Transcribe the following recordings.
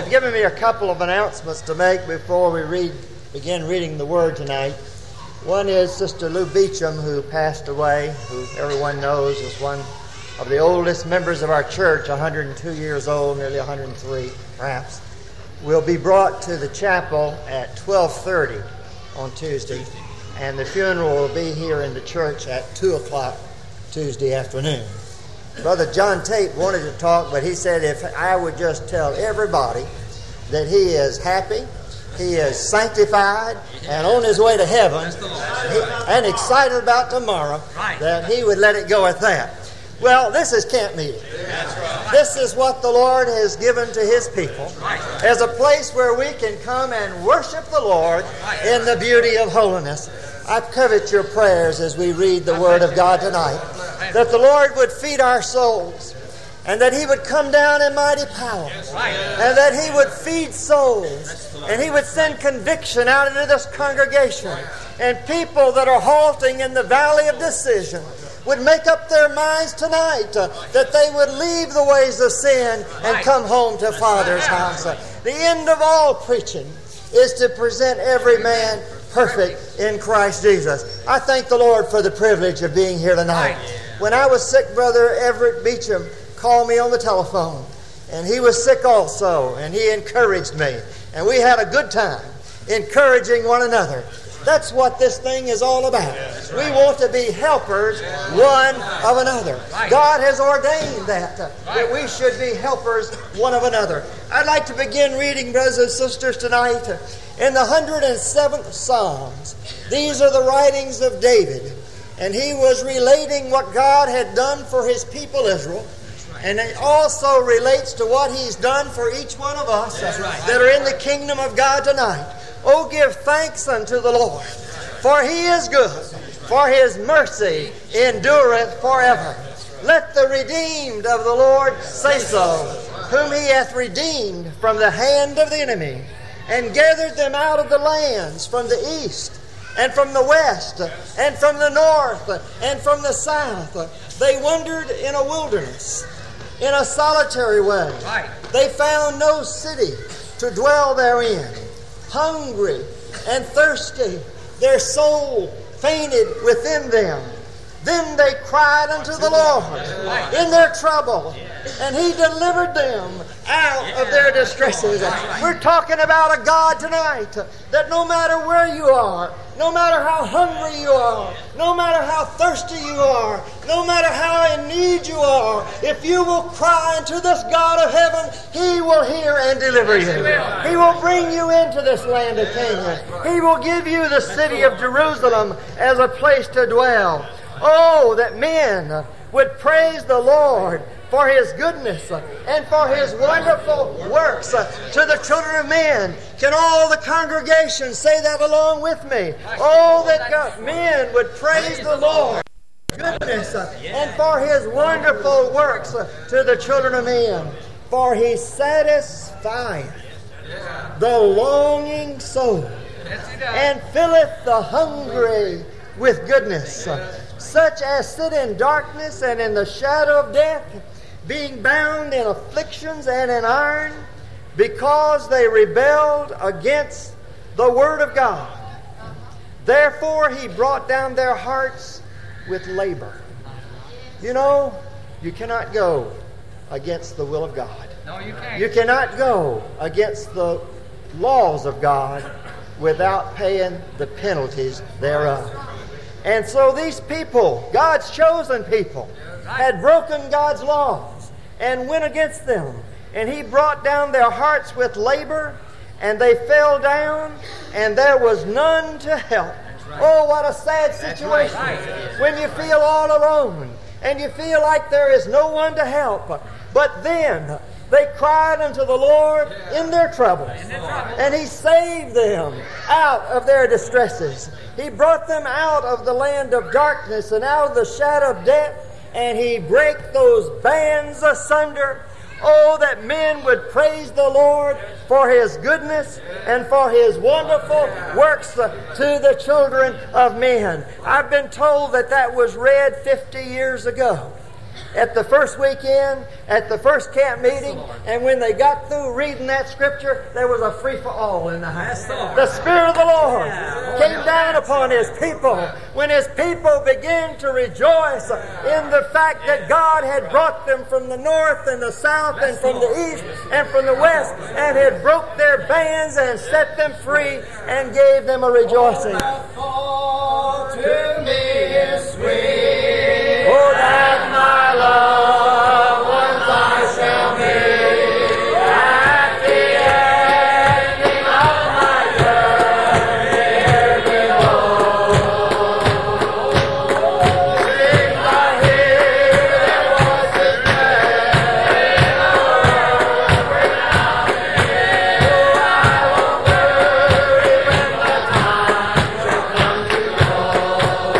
They've given me a couple of announcements to make before we begin reading the Word tonight. One is Sister Lou Beecham, who passed away, who everyone knows is one of the oldest members of our church, 102 years old, nearly 103 perhaps, will be brought to the chapel at 12:30 on Tuesday, and the funeral will be here in the church at 2 o'clock Tuesday afternoon. Brother John Tate wanted to talk, but he said if I would just tell everybody that he is happy, he is sanctified, and on his way to heaven, and excited about tomorrow, that he would let it go at that. Well, this is camp meeting. This is what the Lord has given to His people as a place where we can come and worship the Lord in the beauty of holiness. I covet your prayers as we read the Word of God tonight, that the Lord would feed our souls, and that He would come down in mighty power, and that He would feed souls, and He would send conviction out into this congregation, and people that are halting in the valley of decision would make up their minds tonight that they would leave the ways of sin and come home to Father's house. The end of all preaching is to present every man perfect in Christ Jesus. I thank the Lord for the privilege of being here tonight. When I was sick, Brother Everett Beecham called me on the telephone, and he was sick also, and he encouraged me, and we had a good time encouraging one another. That's what this thing is all about. We want to be helpers one of another. God has ordained that we should be helpers one of another. I'd like to begin reading, brothers and sisters, tonight in the 107th Psalms. These are the writings of David, and he was relating what God had done for his people Israel. And it also relates to what He's done for each one of us that are in the kingdom of God tonight. Oh, give thanks unto the Lord, for He is good, for His mercy endureth forever. Let the redeemed of the Lord say so, whom He hath redeemed from the hand of the enemy, and gathered them out of the lands from the east, and from the west, and from the north, and from the south. They wandered in a wilderness, in a solitary way. They found no city to dwell therein. Hungry and thirsty, their soul fainted within them. Then they cried unto the Lord in their trouble, and He delivered them out of their distresses. We're talking about a God tonight that no matter where you are, no matter how hungry you are, no matter how thirsty you are, no matter how in need you are, if you will cry unto this God of heaven, He will hear and deliver you. He will bring you into this land of Canaan. He will give you the city of Jerusalem as a place to dwell. Oh, that men would praise the Lord for His goodness and for His wonderful works to the children of men. Can all the congregation say that along with me? Oh, that God, men would praise the Lord for His goodness and for His wonderful works to the children of men. For He satisfieth the longing soul and filleth the hungry with goodness. Such as sit in darkness and in the shadow of death, being bound in afflictions and in iron, because they rebelled against the word of God. Therefore He brought down their hearts with labor. You know, you cannot go against the will of God. No, you can't. You cannot go against the laws of God without paying the penalties thereof. And so these people, God's chosen people, had broken God's laws and went against them. And He brought down their hearts with labor, and they fell down, and there was none to help. Oh, what a sad situation when you feel all alone and you feel like there is no one to help. But then they cried unto the Lord in their troubles, and He saved them out of their distresses. He brought them out of the land of darkness and out of the shadow of death, and He brake those bands asunder. Oh, that men would praise the Lord for His goodness and for His wonderful works to the children of men. I've been told that was read 50 years ago. at the first weekend, at the first camp meeting, and when they got through reading that scripture, there was a free-for-all in the house. The Spirit of the Lord came down upon His people when His people began to rejoice in the fact that God had brought them from the north and the south and from the east and from the west and had broke their bands and set them free and gave them a rejoicing. Fall to me is sweet. Oh, that my love, one I shall be at the ending of my journey here below. If I hear the voices that I won't worry when my time shall come to go.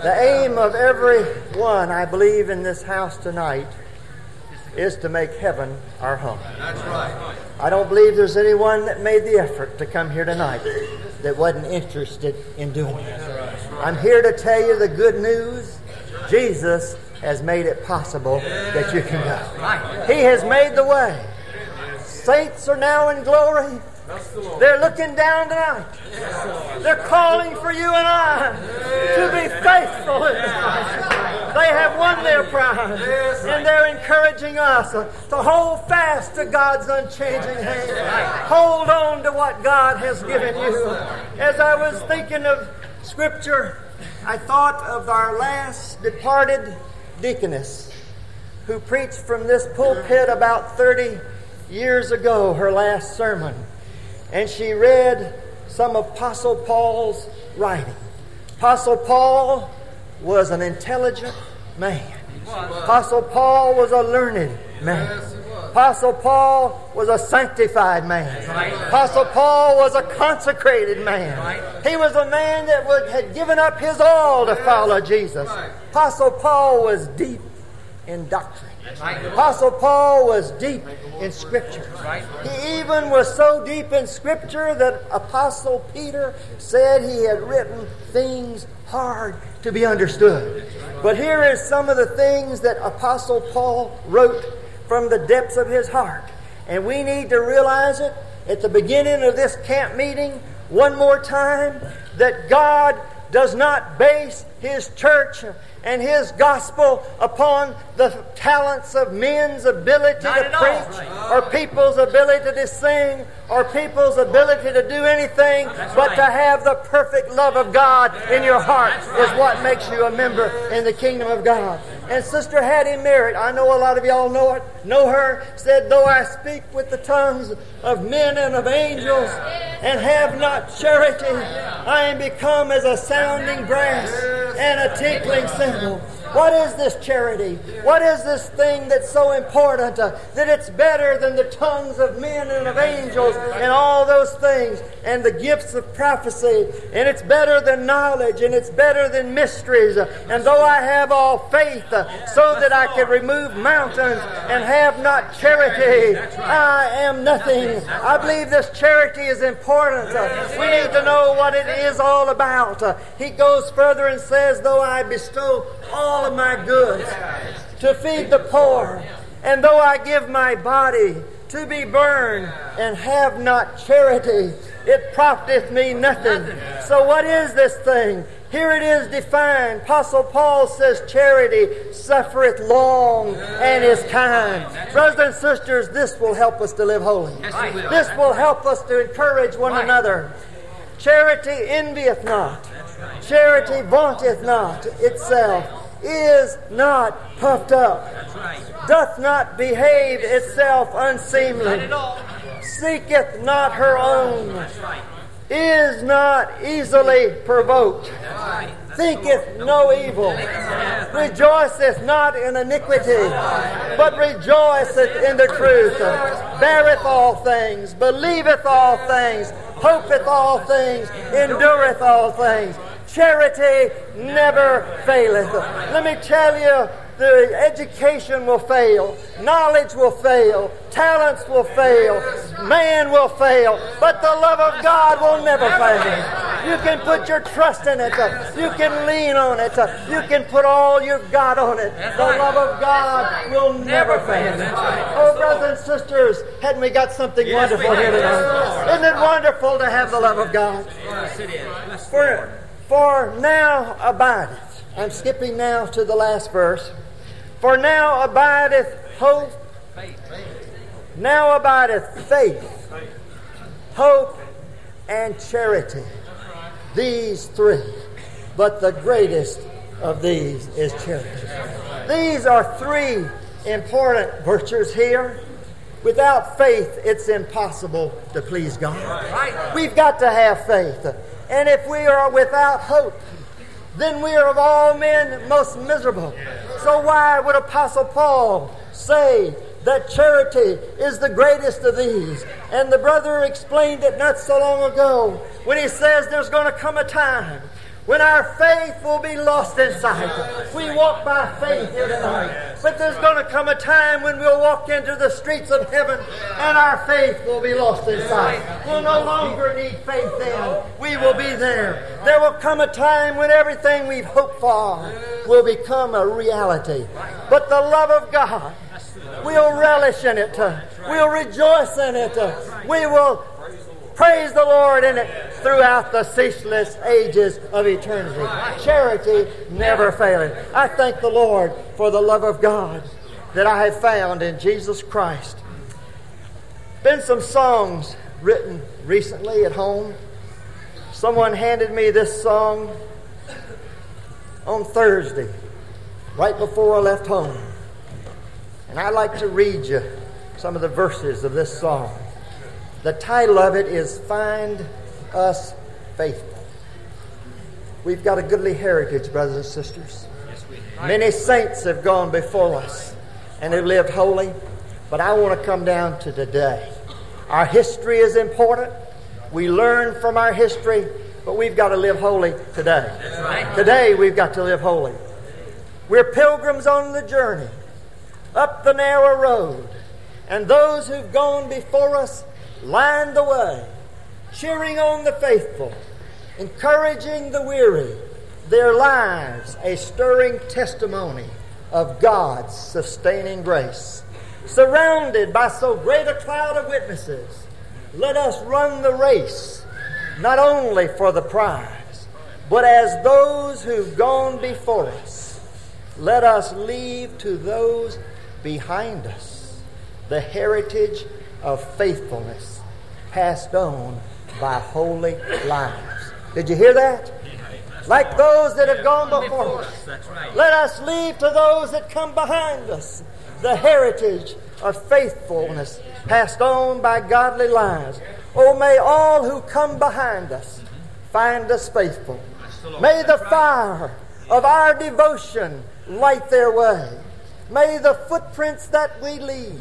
The aim of every one, I believe, in this house tonight is to make heaven our home. That's right. I don't believe there's anyone that made the effort to come here tonight that wasn't interested in doing it. I'm here to tell you the good news. Jesus has made it possible that you can go. He has made the way. Saints are now in glory. They're looking down tonight. They're calling for you and I to be faithful in this life. They have won their prize, and they're encouraging us to hold fast to God's unchanging hand. Hold on to what God has given you. As I was thinking of Scripture, I thought of our last departed deaconess who preached from this pulpit about 30 years ago, her last sermon. And she read some of Apostle Paul's writing. Apostle Paul was an intelligent man. Apostle Paul was a learned man. Apostle Paul was a sanctified man. Apostle Paul was a consecrated man. He was a man that had given up his all to follow Jesus. Apostle Paul was deep in doctrine. Apostle Paul was deep in Scripture. He even was so deep in Scripture that Apostle Peter said he had written things hard to be understood. But here is some of the things that Apostle Paul wrote from the depths of his heart. And we need to realize it at the beginning of this camp meeting one more time, that God does not base His church and His gospel upon the talents of men's ability to preach, or people's ability to sing, or people's ability to do anything, but to have the perfect love of God in your heart is what makes you a member in the kingdom of God. And Sister Hattie Merritt, I know a lot of y'all know her, said, "Though I speak with the tongues of men and of angels, and have not charity, I am become as a sounding brass and a tinkling cymbal." What is this charity? What is this thing that's so important that it's better than the tongues of men and of angels and all those things, and the gifts of prophecy, and it's better than knowledge, and it's better than mysteries, and though I have all faith so that I can remove mountains and have not charity, I am nothing. I believe this charity is important. We need to know what it is all about. He goes further and says, "Though I bestow all of my goods to feed the poor, and though I give my body to be burned, and have not charity, it profiteth me nothing." So what is this thing? Here it is defined. Apostle Paul says charity suffereth long and is kind. Brothers and sisters, this will help us to live holy. This will help us to encourage one another. Charity envieth not. Charity vaunteth not itself. Is not puffed up. Doth not behave itself unseemly. Seeketh not her own. Is not easily provoked, thinketh no evil, rejoiceth not in iniquity, but rejoiceth in the truth, beareth all things, believeth all things, hopeth all things, endureth all things. Charity never faileth. Let me tell you, the education will fail, knowledge will fail, talents will fail, man will fail, but the love of God will never fail. You can put your trust in it. You can lean on it. You can put all you've got on it. The love of God will never fail. Oh, brothers and sisters, hadn't we got something wonderful here tonight? Isn't it wonderful to have the love of God? For now abideth. I'm skipping now to the last verse. For now abideth hope. Now abideth faith, hope, and charity. These three. But the greatest of these is charity. These are three important virtues here. Without faith, it's impossible to please God. We've got to have faith. And if we are without hope, then we are of all men most miserable. So why would Apostle Paul say that charity is the greatest of these? And the brother explained it not so long ago when he says there's going to come a time when our faith will be lost in sight. We walk by faith here tonight. But there's going to come a time when we'll walk into the streets of heaven and our faith will be lost in sight. We'll no longer need faith then. We will be there. There will come a time when everything we've hoped for will become a reality. But the love of God, we'll relish in it. We'll rejoice in it. We will praise the Lord in it throughout the ceaseless ages of eternity. Charity never faileth. I thank the Lord for the love of God that I have found in Jesus Christ. Been some songs written recently at home. Someone handed me this song on Thursday, right before I left home. And I'd like to read you some of the verses of this song. The title of it is Find Us Faithful. We've got a goodly heritage, brothers and sisters. Many saints have gone before us and have lived holy, but I want to come down to today. Our history is important. We learn from our history, but we've got to live holy today. Today we've got to live holy. We're pilgrims on the journey, up the narrow road, and those who've gone before us lined the way, cheering on the faithful, encouraging the weary, their lives a stirring testimony of God's sustaining grace. Surrounded by so great a cloud of witnesses, let us run the race, not only for the prize, but as those who've gone before us. Let us leave to those behind us the heritage of faithfulness passed on by holy lives. Did you hear that? Like those that have gone before us. Let us leave to those that come behind us the heritage of faithfulness passed on by godly lives. Oh, may all who come behind us find us faithful. May the fire of our devotion light their way. May the footprints that we leave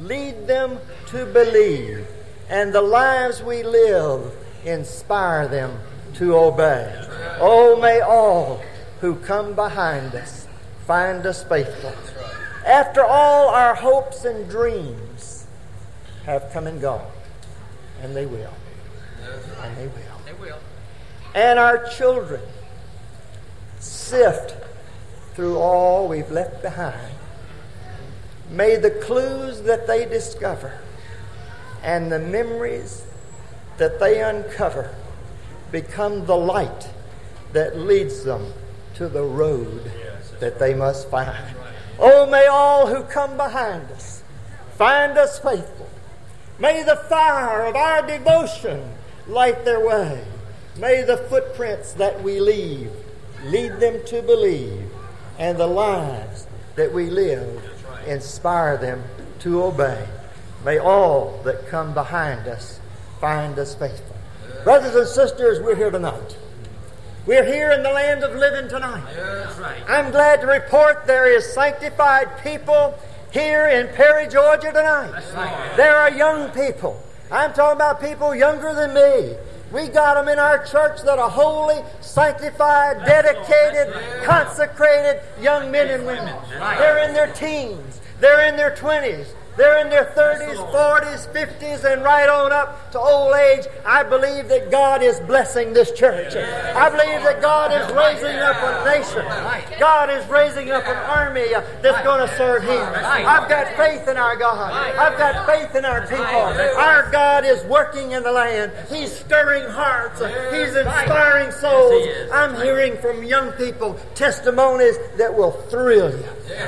lead them to believe, and the lives we live inspire them to obey. Oh, may all who come behind us find us faithful. After all our hopes and dreams have come and gone, and they will, and they will, and our children sift through all we've left behind, may the clues that they discover and the memories that they uncover become the light that leads them to the road that they must find. Oh, may all who come behind us find us faithful. May the fire of our devotion light their way. May the footprints that we leave lead them to believe, and the lives that we live inspire them to obey. May all that come behind us find us faithful. Brothers and sisters, we're here tonight. We're here in the land of living tonight. I'm glad to report there is sanctified people here in Perry, Georgia tonight. There are young people. I'm talking about people younger than me. We got them in our church that are holy, sanctified, dedicated, consecrated young men and women. They're in their teens. They're in their 20s. They're in their 30s, 40s, 50s, and right on up to old age. I believe that God is blessing this church. I believe that God is raising up a nation. God is raising up an army that's going to serve Him. I've got faith in our God. I've got faith in our people. Our God is working in the land. He's stirring hearts. He's inspiring souls. I'm hearing from young people testimonies that will thrill you,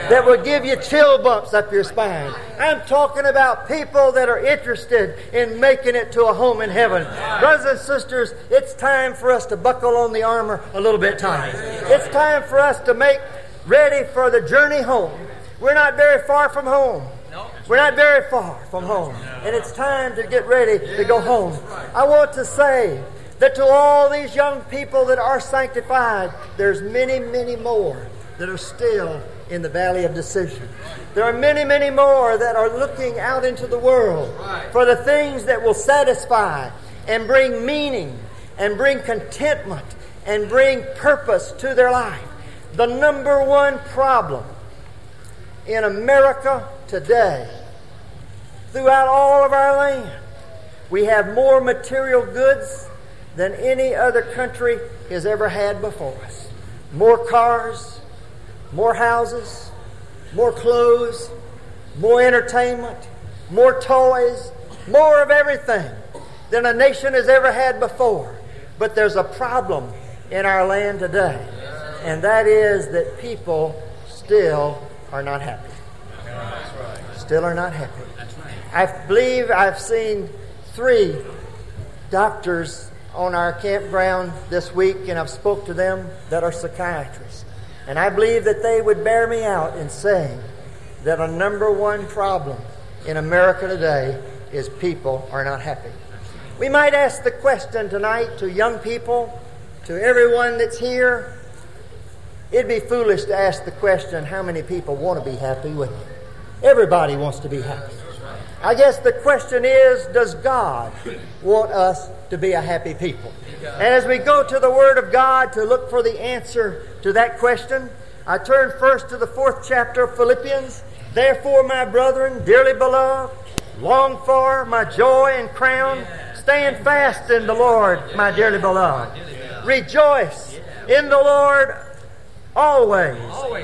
that will give you chill bumps up your spine. I'm talking about people that are interested in making it to a home in heaven. Brothers and sisters, it's time for us to buckle on the armor a little bit tight. It's time for us to make ready for the journey home. We're not very far from home. We're not very far from home. And it's time to get ready to go home. I want to say that to all these young people that are sanctified, there's many, many more that are still in the valley of decision. There are many, many more that are looking out into the world for the things that will satisfy and bring meaning and bring contentment and bring purpose to their life. The number one problem in America today, throughout all of our land, we have more material goods than any other country has ever had before us. More cars, more houses, more clothes, more entertainment, more toys, more of everything than a nation has ever had before. But there's a problem in our land today, and that is that people still are not happy. Still are not happy. I believe I've seen 3 doctors on our campground this week, and I've spoke to them that are psychiatrists. And I believe that they would bear me out in saying that a number one problem in America today is people are not happy. We might ask the question tonight to young people, to everyone that's here. It'd be foolish to ask the question, how many people want to be happy, wouldn't it? Everybody wants to be happy. I guess the question is, does God want us to be a happy people? And as we go to the Word of God to look for the answer to that question, I turn first to the 4th chapter of Philippians. Therefore, my brethren, dearly beloved, long for my joy and crown, stand fast in the Lord, my dearly beloved. Rejoice in the Lord always.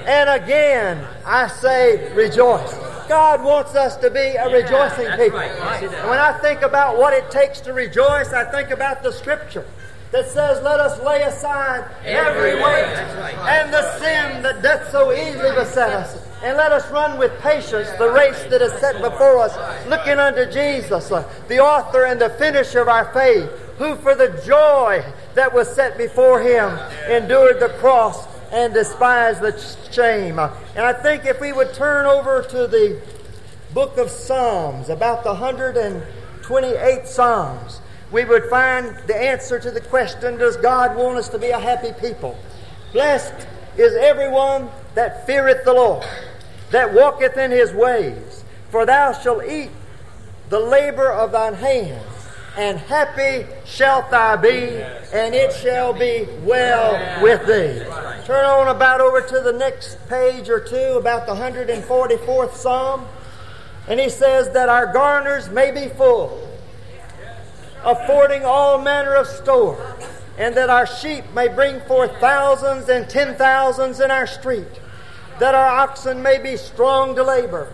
And again, I say rejoice. God wants us to be a rejoicing people. Right. And when I think about what it takes to rejoice, I think about the Scripture that says, let us lay aside every weight and the sin that doth so easily beset us. And let us run with patience the race that is set before us, looking unto Jesus, the author and the finisher of our faith, who for the joy that was set before him endured the cross, and despise the shame. And I think if we would turn over to the book of Psalms, about the 128 Psalms, we would find the answer to the question, does God want us to be a happy people? Blessed is everyone that feareth the Lord, that walketh in his ways. For thou shalt eat the labor of thine hands, and happy shalt thou be, and it shall be well with thee. Turn on about over to the next page or two, about the 144th Psalm. And he says that our garners may be full, affording all manner of store, and that our sheep may bring forth thousands and 10,000s in our street, that our oxen may be strong to labor,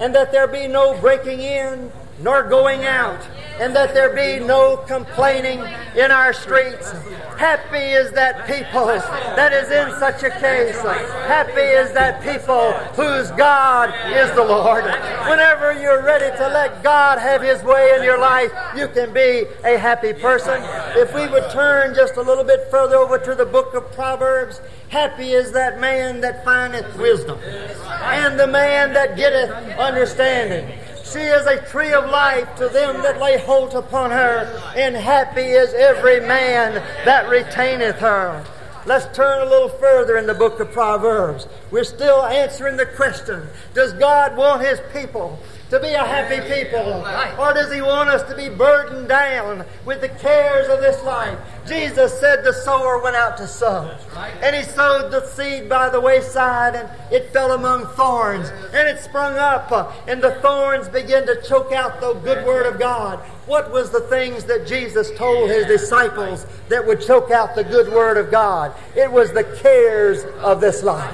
and that there be no breaking in, nor going out, and that there be no complaining in our streets. Happy is that people that is in such a case. Happy is that people whose God is the Lord. Whenever you're ready to let God have his way in your life, you can be a happy person. If we would turn just a little bit further over to the book of Proverbs, happy is that man that findeth wisdom, and the man that getteth understanding. She is a tree of life to them that lay hold upon her, and happy is every man that retaineth her. Let's turn a little further in the book of Proverbs. We're still answering the question, does God want his people to be a happy people? Or does he want us to be burdened down with the cares of this life? Jesus said the sower went out to sow. And he sowed the seed by the wayside, and it fell among thorns. And it sprung up, and the thorns began to choke out the good word of God. What was the things that Jesus told his disciples that would choke out the good word of God? It was the cares of this life.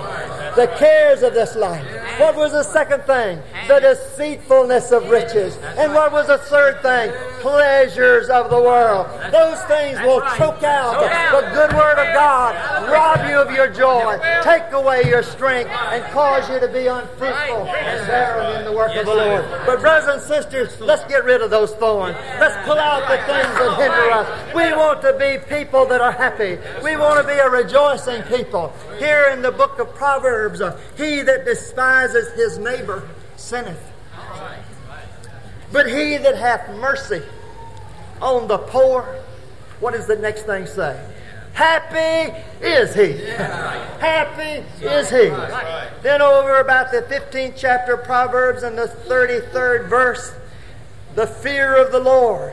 The cares of this life. What was the second thing? The deceitfulness of riches. And what was the third thing? Pleasures of the world. Those things will choke out the good word of God, rob you of your joy, take away your strength, and cause you to be unfruitful and barren in the work of the Lord. But brothers and sisters, let's get rid of those thorns. Let's pull out the things that hinder us. We want to be people that are happy. We want to be a rejoicing people. Here in the book of Proverbs, he that despises his neighbor sinneth. But he that hath mercy on the poor, what does the next thing say? Happy is he. Happy is he. Then over about the 15th chapter of Proverbs and the 33rd verse, the fear of the Lord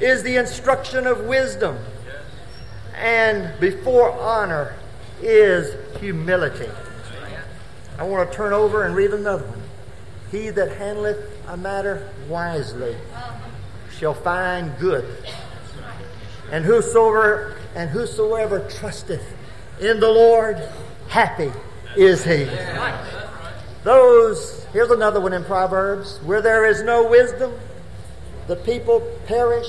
is the instruction of wisdom, and before honor is humility. I want to turn over and read another one. He that handleth a matter wisely shall find good. And whosoever trusteth in the Lord, happy is he. Here's another one in Proverbs. Where there is no wisdom, the people perish.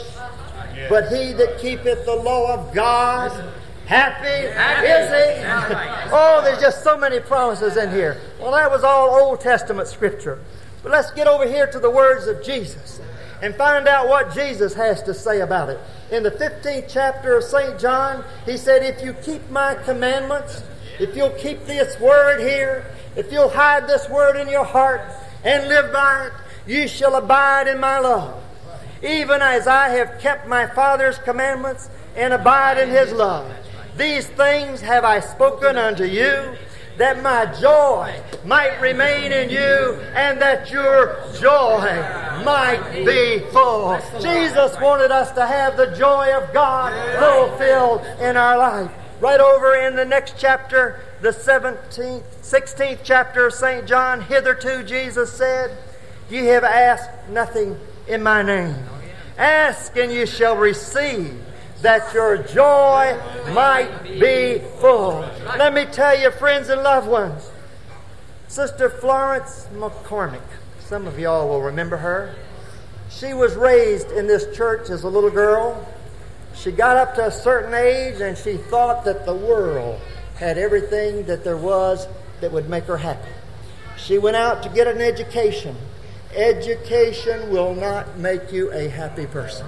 But he that keepeth the law of God, happy is he. Oh, there's just so many promises in here. Well, that was all Old Testament scripture. But let's get over here to the words of Jesus and find out what Jesus has to say about it. In the 15th chapter of St. John, he said, if you keep my commandments, if you'll keep this word here, if you'll hide this word in your heart and live by it, you shall abide in my love, even as I have kept my Father's commandments and abide in his love. These things have I spoken unto you, that my joy might remain in you, and that your joy might be full. Jesus wanted us to have the joy of God fulfilled in our life. Right over in the next chapter, the 16th chapter of St. John, hitherto Jesus said, ye have asked nothing in my name. Ask and ye shall receive, that your joy might be full. Let me tell you, friends and loved ones, Sister Florence McCormick, some of y'all will remember her. She was raised in this church as a little girl. She got up to a certain age and she thought that the world had everything that there was that would make her happy. She went out to get an education. Education will not make you a happy person.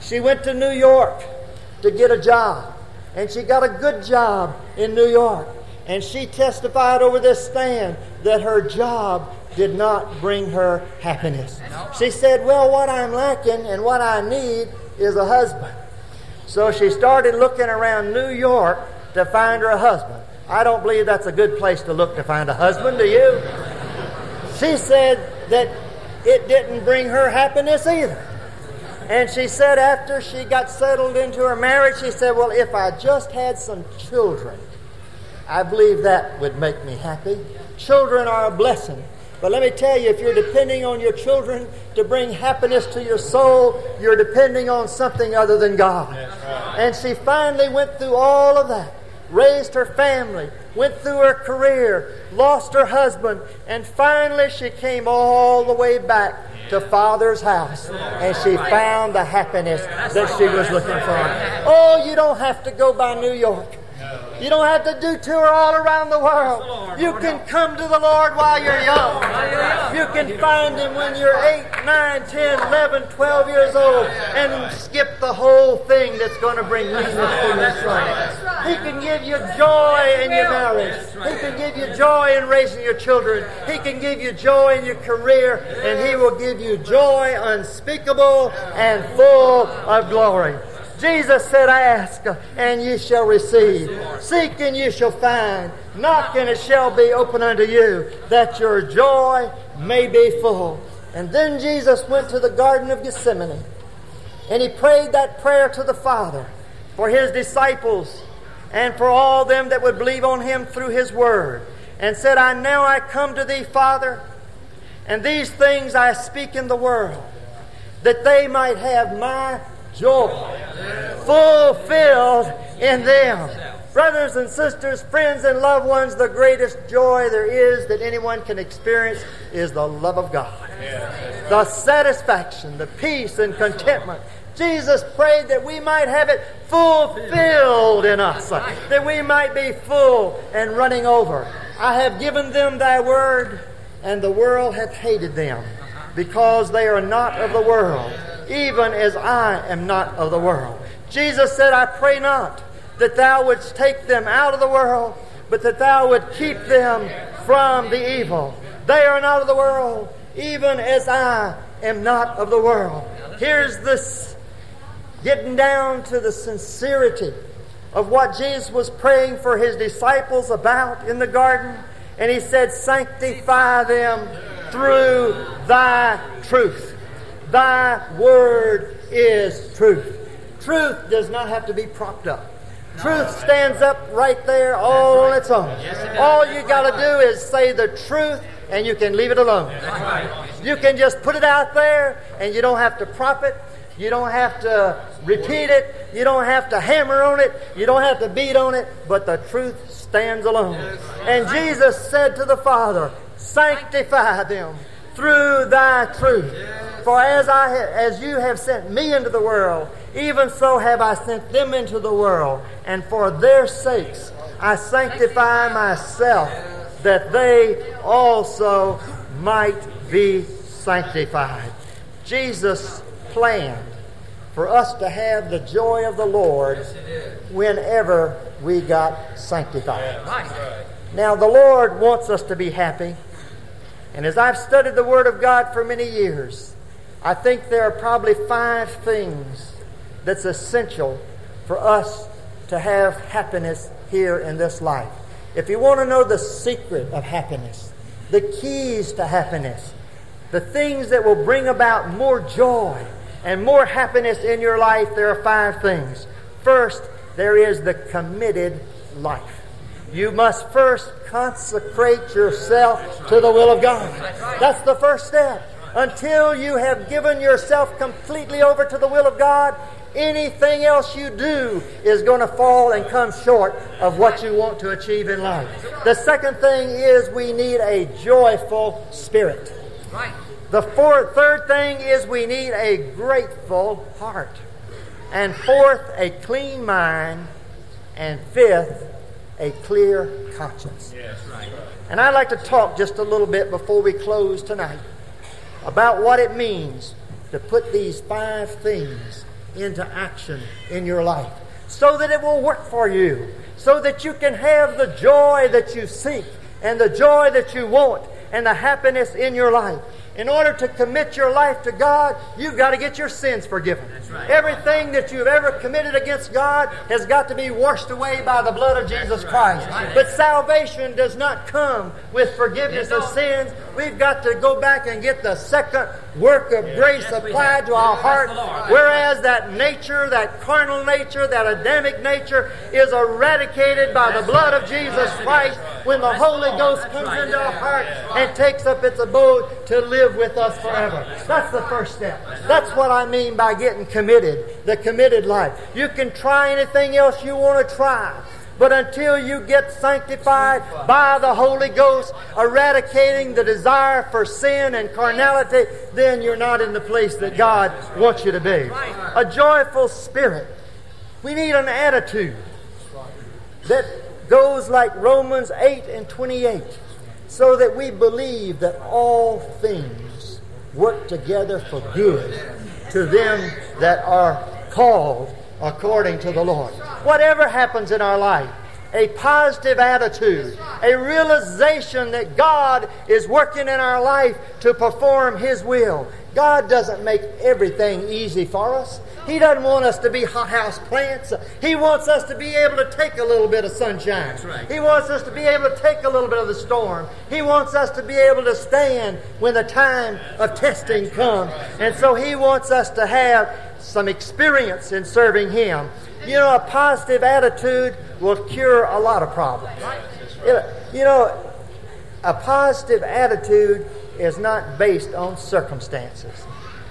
She went to New York to get a job, and she got a good job in New York. And she testified over this stand that her job did not bring her happiness. She said, well, what I'm lacking and what I need is a husband. So she started looking around New York to find her a husband. I don't believe that's a good place to look to find a husband, do you? She said that it didn't bring her happiness either. And she said after she got settled into her marriage, she said, well, if I just had some children, I believe that would make me happy. Children are a blessing. But let me tell you, if you're depending on your children to bring happiness to your soul, you're depending on something other than God. And she finally went through all of that, raised her family, went through her career, lost her husband, and finally she came all the way back to Father's house, and she found the happiness that she was looking for. Oh, you don't have to go by New York. You don't have to do tour all around the world. You can come to the Lord while you're young. You can find him when you're 8, 9, 10, 11, 12 years old and skip the whole thing that's going to bring Jesus to your life. He can give you joy in your marriage. He can give you joy in raising your children. He can give you joy in your career, and he will give you joy unspeakable and full of glory. Jesus said, ask, and ye shall receive. Seek, and ye shall find. Knock, and it shall be open unto you, that your joy may be full. And then Jesus went to the Garden of Gethsemane, and he prayed that prayer to the Father for his disciples and for all them that would believe on him through his word, and said, I come to thee, Father, and these things I speak in the world, that they might have my joy fulfilled in them. Brothers and sisters, friends and loved ones, the greatest joy there is that anyone can experience is the love of God. The satisfaction, the peace and contentment. Jesus prayed that we might have it fulfilled in us, that we might be full and running over. I have given them thy word, and the world hath hated them, because they are not of the world, even as I am not of the world. Jesus said, I pray not that thou wouldst take them out of the world, but that thou would keep them from the evil. They are not of the world, even as I am not of the world. Here's this getting down to the sincerity of what Jesus was praying for his disciples about in the garden. And he said, sanctify them through thy truth. Thy word is truth. Truth does not have to be propped up. Truth stands up right there all on its own. All you got to do is say the truth, and you can leave it alone. You can just put it out there, and you don't have to prop it. You don't have to repeat it. You don't have to hammer on it. You don't have to beat on it. But the truth stands alone. And Jesus said to the Father, sanctify them through thy truth. For as you have sent me into the world, even so have I sent them into the world. And for their sakes I sanctify myself, that they also might be sanctified. Jesus planned for us to have the joy of the Lord whenever we got sanctified. Now, the Lord wants us to be happy. And as I've studied the Word of God for many years, I think there are probably 5 things that's essential for us to have happiness here in this life. If you want to know the secret of happiness, the keys to happiness, the things that will bring about more joy and more happiness in your life, there are 5 things. First, there is the committed life. You must first consecrate yourself to the will of God. That's the first step. Until you have given yourself completely over to the will of God, anything else you do is going to fall and come short of what you want to achieve in life. The second thing is we need a joyful spirit. The third thing is we need a grateful heart. And fourth, a clean mind. And fifth, a clear conscience. Yes, right. And I'd like to talk just a little bit before we close tonight about what it means to put these 5 things into action in your life so that it will work for you, so that you can have the joy that you seek and the joy that you want and the happiness in your life. In order to commit your life to God, you've got to get your sins forgiven. Right. Everything that you've ever committed against God has got to be washed away by the blood of Jesus Christ. Right. But salvation does not come with forgiveness of sins. We've got to go back and get the second work of grace applied to our heart. Whereas that nature, that carnal nature, that Adamic nature is eradicated by the blood of Jesus Christ when the Holy Ghost comes into our heart and takes up its abode to live with us forever. That's the first step. That's what I mean by getting committed, the committed life. You can try anything else you want to try, but until you get sanctified by the Holy Ghost, eradicating the desire for sin and carnality, then you're not in the place that God wants you to be. A joyful spirit. We need an attitude that goes like Romans 8:28. So that we believe that all things work together for good to them that are called according to the Lord. Whatever happens in our life, a positive attitude, a realization that God is working in our life to perform His will. God doesn't make everything easy for us. He doesn't want us to be hothouse plants. He wants us to be able to take a little bit of sunshine. Right. He wants us to be able to take a little bit of the storm. He wants us to be able to stand when the time of testing comes. And so He wants us to have some experience in serving Him. You know, a positive attitude will cure a lot of problems. You know, a positive attitude is not based on circumstances.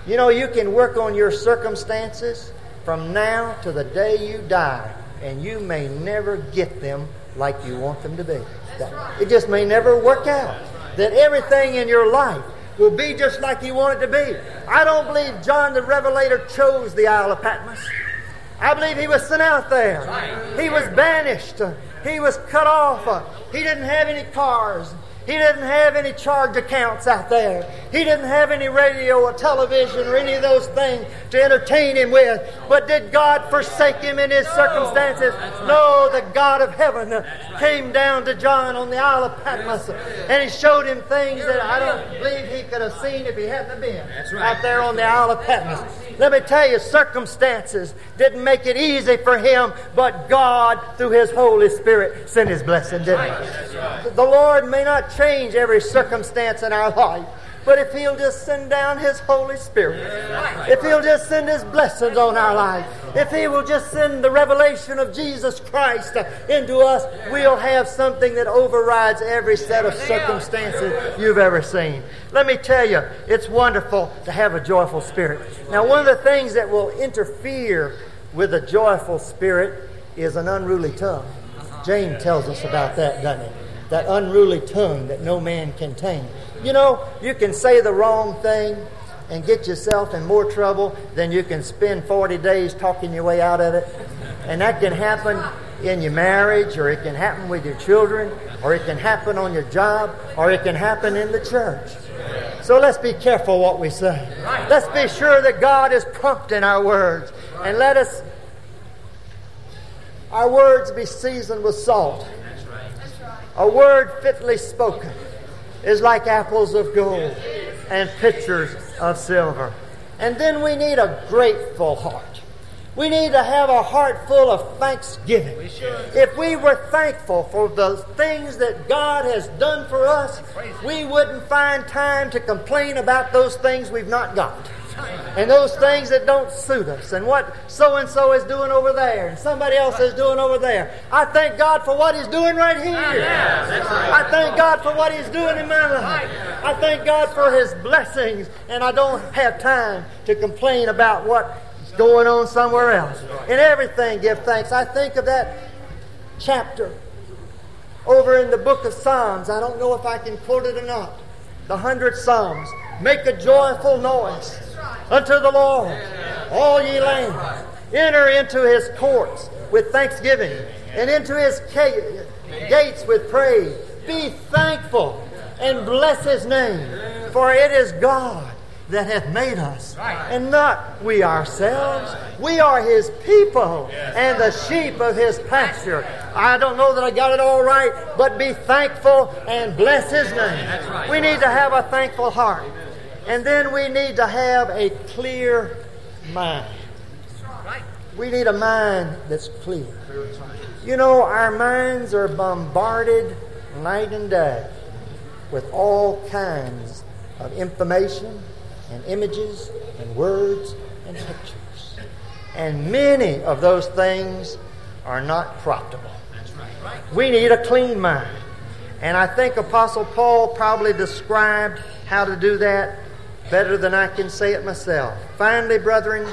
You know, you can work on your circumstances from now to the day you die, and you may never get them like you want them to be. It just may never work out. That everything in your life will be just like you want it to be. I don't believe John the Revelator chose the Isle of Patmos. I believe he was sent out there. He was banished. He was cut off. He didn't have any cars. He didn't have any charge accounts out there. He didn't have any radio or television or any of those things to entertain him with. But did God forsake him in his circumstances? No, the God of heaven came down to John on the Isle of Patmos and he showed him things that I don't believe he could have seen if he hadn't been out there on the Isle of Patmos. Let me tell you, circumstances didn't make it easy for him, but God, through His Holy Spirit, sent His blessing, didn't He? The Lord may not change every circumstance in our life, but if He'll just send down His Holy Spirit, if He'll just send His blessings on our life, If He will just send the revelation of Jesus Christ into us, we'll have something that overrides every set of circumstances you've ever seen. Let me tell you, it's wonderful to have a joyful spirit. Now, one of the things that will interfere with a joyful spirit is an unruly tongue. James tells us about that, doesn't he? That unruly tongue that no man can tame. You know, you can say the wrong thing and get yourself in more trouble than you can spend 40 days talking your way out of it. And that can happen in your marriage, or it can happen with your children, or it can happen on your job, or it can happen in the church. So let's be careful what we say. Let's be sure that God is prompting our words. And let us, our words be seasoned with salt. A word fitly spoken is like apples of gold and pitchers of silver. And then we need a grateful heart. We need to have a heart full of thanksgiving. If we were thankful for the things that God has done for us, we wouldn't find time to complain about those things we've not got, and those things that don't suit us, and what so-and-so is doing over there, and somebody else is doing over there. I thank God for what He's doing right here. I thank God for what He's doing in my life. I thank God for His blessings, and I don't have time to complain about what's going on somewhere else. In everything, give thanks. I think of that chapter over in the book of Psalms. I don't know if I can quote it or not. The 100 Psalms. Make a joyful noise unto the Lord, all ye lands. Enter into His courts with thanksgiving, and into His gates with praise. Be thankful and bless His name, for it is God that hath made us, and not we ourselves. We are His people and the sheep of His pasture. I don't know that I got it all right, but be thankful and bless His name. We need to have a thankful heart. And then we need to have a clear mind. We need a mind that's clear. You know, our minds are bombarded night and day with all kinds of information and images and words and pictures. And many of those things are not profitable. We need a clean mind. And I think Apostle Paul probably described how to do that better than I can say it myself. Finally, brethren,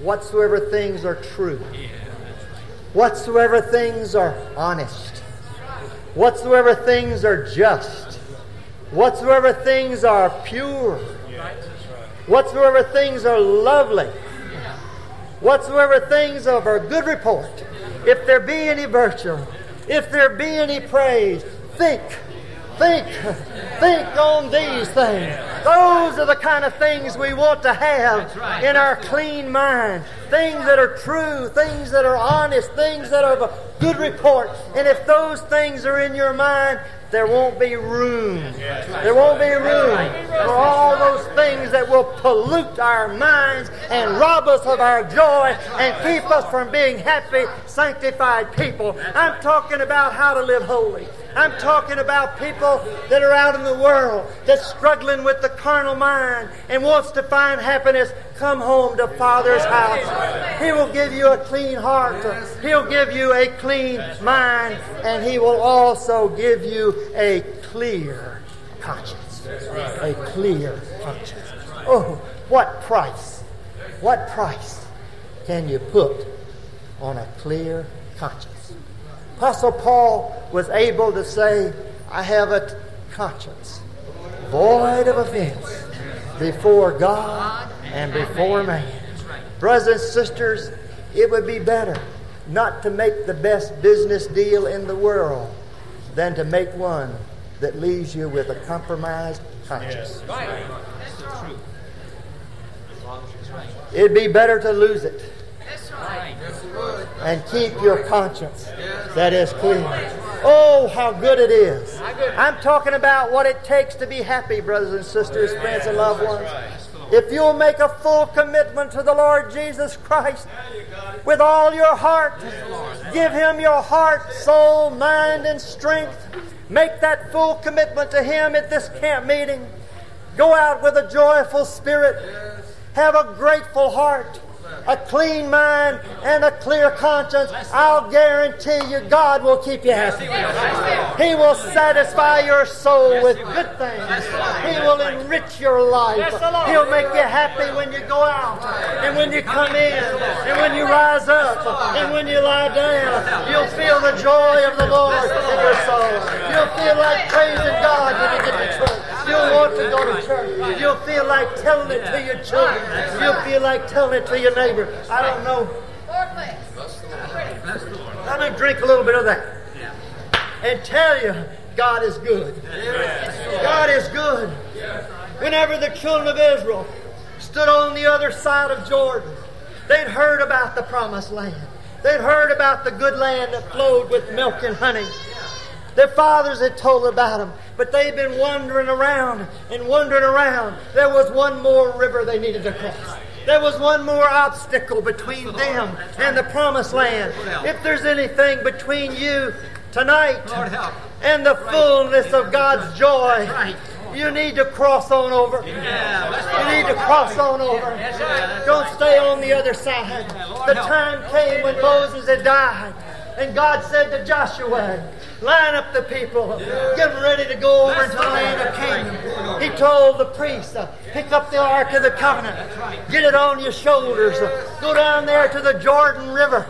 whatsoever things are true, whatsoever things are honest, whatsoever things are just, whatsoever things are pure, whatsoever things are lovely, whatsoever things of a good report, if there be any virtue, if there be any praise, think on these things. Those are the kind of things we want to have in our clean mind. Things that are true, things that are honest, things that are of a good report. And if those things are in your mind, there won't be room. There won't be room for all those things that will pollute our minds and rob us of our joy and keep us from being happy, sanctified people. I'm talking about how to live holy. I'm talking about people that are out in the world that's struggling with the carnal mind and wants to find happiness. Come home to Father's house. He will give you a clean heart. He'll give you a clean mind. And He will also give you a clear conscience. A clear conscience. Oh, what price? What price can you put on a clear conscience? Apostle Paul was able to say, I have a conscience void of offense before God and before man. Brothers and sisters, it would be better not to make the best business deal in the world than to make one that leaves you with a compromised conscience. It'd be better to lose it and keep your conscience that is clean. Oh, how good it is. I'm talking about what it takes to be happy, brothers and sisters, friends and loved ones. If you'll make a full commitment to the Lord Jesus Christ with all your heart, give Him your heart, soul, mind, and strength. Make that full commitment to Him at this camp meeting. Go out with a joyful spirit. Have a grateful heart. a clean mind, and a clear conscience, I'll guarantee you God will keep you happy. He will satisfy your soul with good things. He will enrich your life. He'll make you happy when you go out, and when you come in, and when you rise up, and when you lie down. You'll feel the joy of the Lord in your soul. You'll feel like praising God when you get to church. You'll want to go to church. You'll feel like telling it to your children. You'll feel like telling it to your neighbor. I don't know. I'm going to drink a little bit of that and tell you God is good. God is good. Whenever the children of Israel stood on the other side of Jordan, they'd heard about the promised land. They'd heard about the good land that flowed with milk and honey. Their fathers had told about them, but they'd been wandering around and wandering around. There was one more river they needed to cross. There was one more obstacle between them and the promised land. If there's anything between you tonight and the fullness of God's joy, you need to cross on over. You need to cross on over. Don't stay on the other side. The time came when Moses had died, and God said to Joshua, line up the people. Get them ready to go over into the land of Canaan. He told the priests, pick up the Ark of the Covenant. Get it on your shoulders. Go down there to the Jordan River.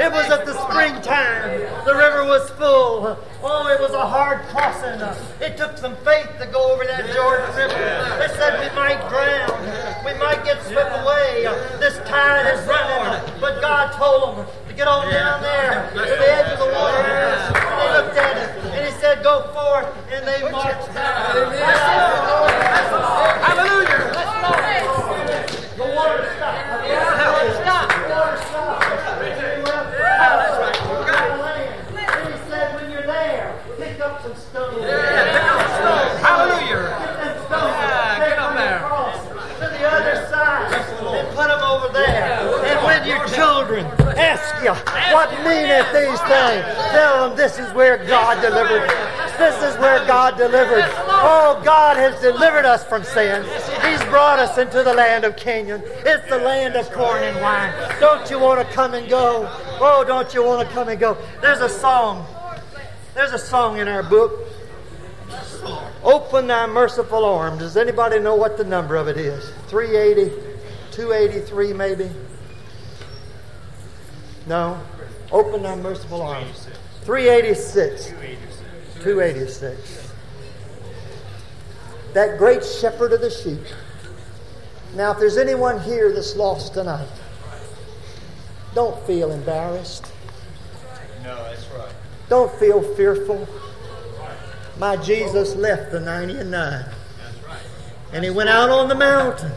It was at the springtime. The river was full. Oh, it was a hard crossing. It took some faith to go over that Jordan River. They said we might drown. We might get swept away. This tide is running. But God told them to get on down there to the edge of the water. They looked at it, and he said, go forth, and they marched down. Hallelujah. The water stopped. And he said, when you're there, pick up some stones. Pick up stones. Hallelujah. Pick stones. Take them across to the other side and put them over there. And when your children ask you, what meaneth these things? Tell them this is where God delivered. This is where God delivered. Oh, God has delivered us from sin. He's brought us into the land of Canaan. It's the land of corn and wine. Don't you want to come and go? Oh, don't you want to come and go? There's a song. There's a song in our book. Open Thy Merciful Arms. Does anybody know what the number of it is? 380, 283 maybe? No. Open Thy Merciful Arms. 386. 286. That great shepherd of the sheep. Now, if there's anyone here that's lost tonight, don't feel embarrassed. No, that's right. Don't feel fearful. My Jesus left the 99. And he went out on the mountain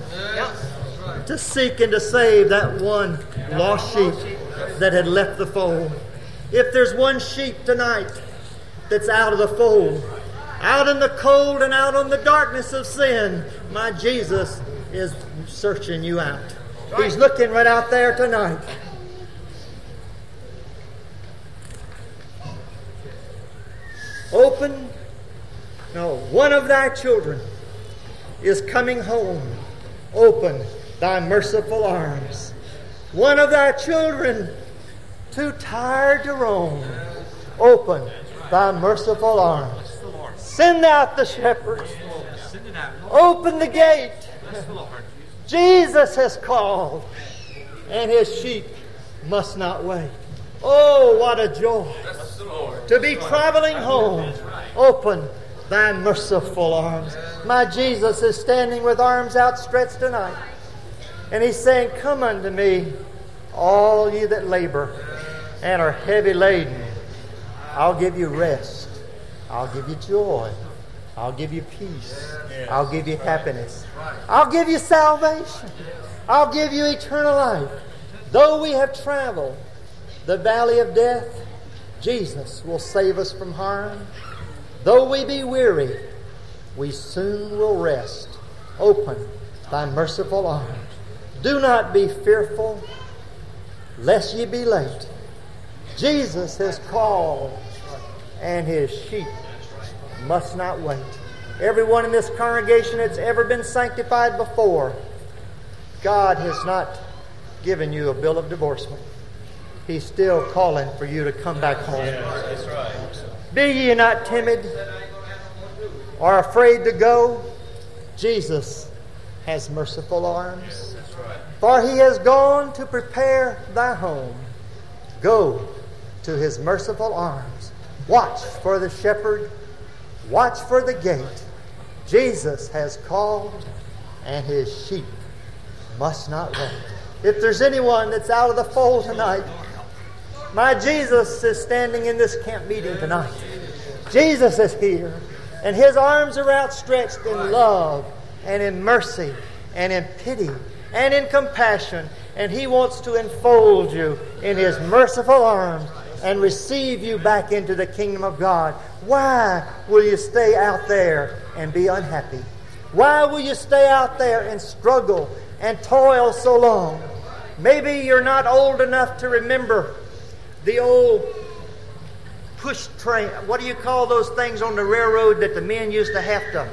to seek and to save that one lost sheep that had left the fold. If there's one sheep tonight that's out of the fold, out in the cold and out on the darkness of sin, my Jesus is searching you out. He's looking right out there tonight. One of thy children is coming home. Open thy merciful arms. One of thy children too tired to roam. Open thy merciful arms. Send out the shepherds. Open the gate. Jesus has called, and his sheep must not wait. Oh, what a joy to be traveling home. Open thy merciful arms. My Jesus is standing with arms outstretched tonight. And he's saying, come unto me, all ye that labor and are heavy laden. I'll give you rest. I'll give you joy. I'll give you peace. I'll give you happiness. I'll give you salvation. I'll give you eternal life. Though we have traveled the valley of death, Jesus will save us from harm. Though we be weary, we soon will rest. Open thy merciful arms. Do not be fearful, lest ye be late. Jesus has called, and his sheep must not wait. Everyone in this congregation that's ever been sanctified before, God has not given you a bill of divorcement. He's still calling for you to come back home. Yes, that's right. Be ye not timid or afraid to go. Jesus has merciful arms. Yes, right. For he has gone to prepare thy home. Go to his merciful arms. Watch for the shepherd. Watch for the gate. Jesus has called, and his sheep must not wander. If there's anyone that's out of the fold tonight, my Jesus is standing in this camp meeting tonight. Jesus is here, and his arms are outstretched in love and in mercy and in pity and in compassion, and he wants to enfold you in his merciful arms and receive you back into the kingdom of God. Why will you stay out there and be unhappy? Why will you stay out there and struggle and toil so long? Maybe you're not old enough to remember the old push train. What do you call those things on the railroad that the men used to have to?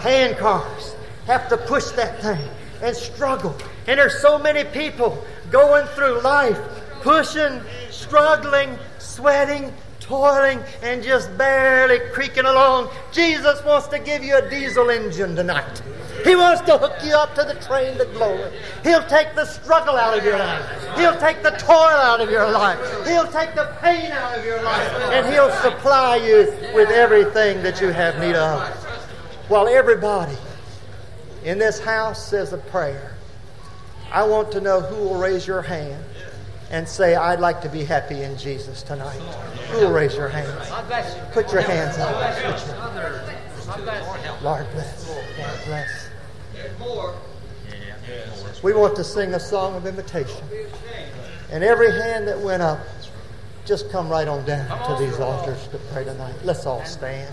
Hand cars. Have to push that thing and struggle. And there's so many people going through life pushing, struggling, sweating, toiling, and just barely creaking along. Jesus wants to give you a diesel engine tonight. He wants to hook you up to the train to glory. He'll take the struggle out of your life. He'll take the toil out of your life. He'll take the pain out of your life. And he'll supply you with everything that you have need of. While everybody in this house says a prayer, I want to know who will raise your hand and say, I'd like to be happy in Jesus tonight. Who will raise your hands? Put your hands up. Lord bless. Lord bless. We want to sing a song of invitation. And every hand that went up, just come right on down to these altars to pray tonight. Let's all stand.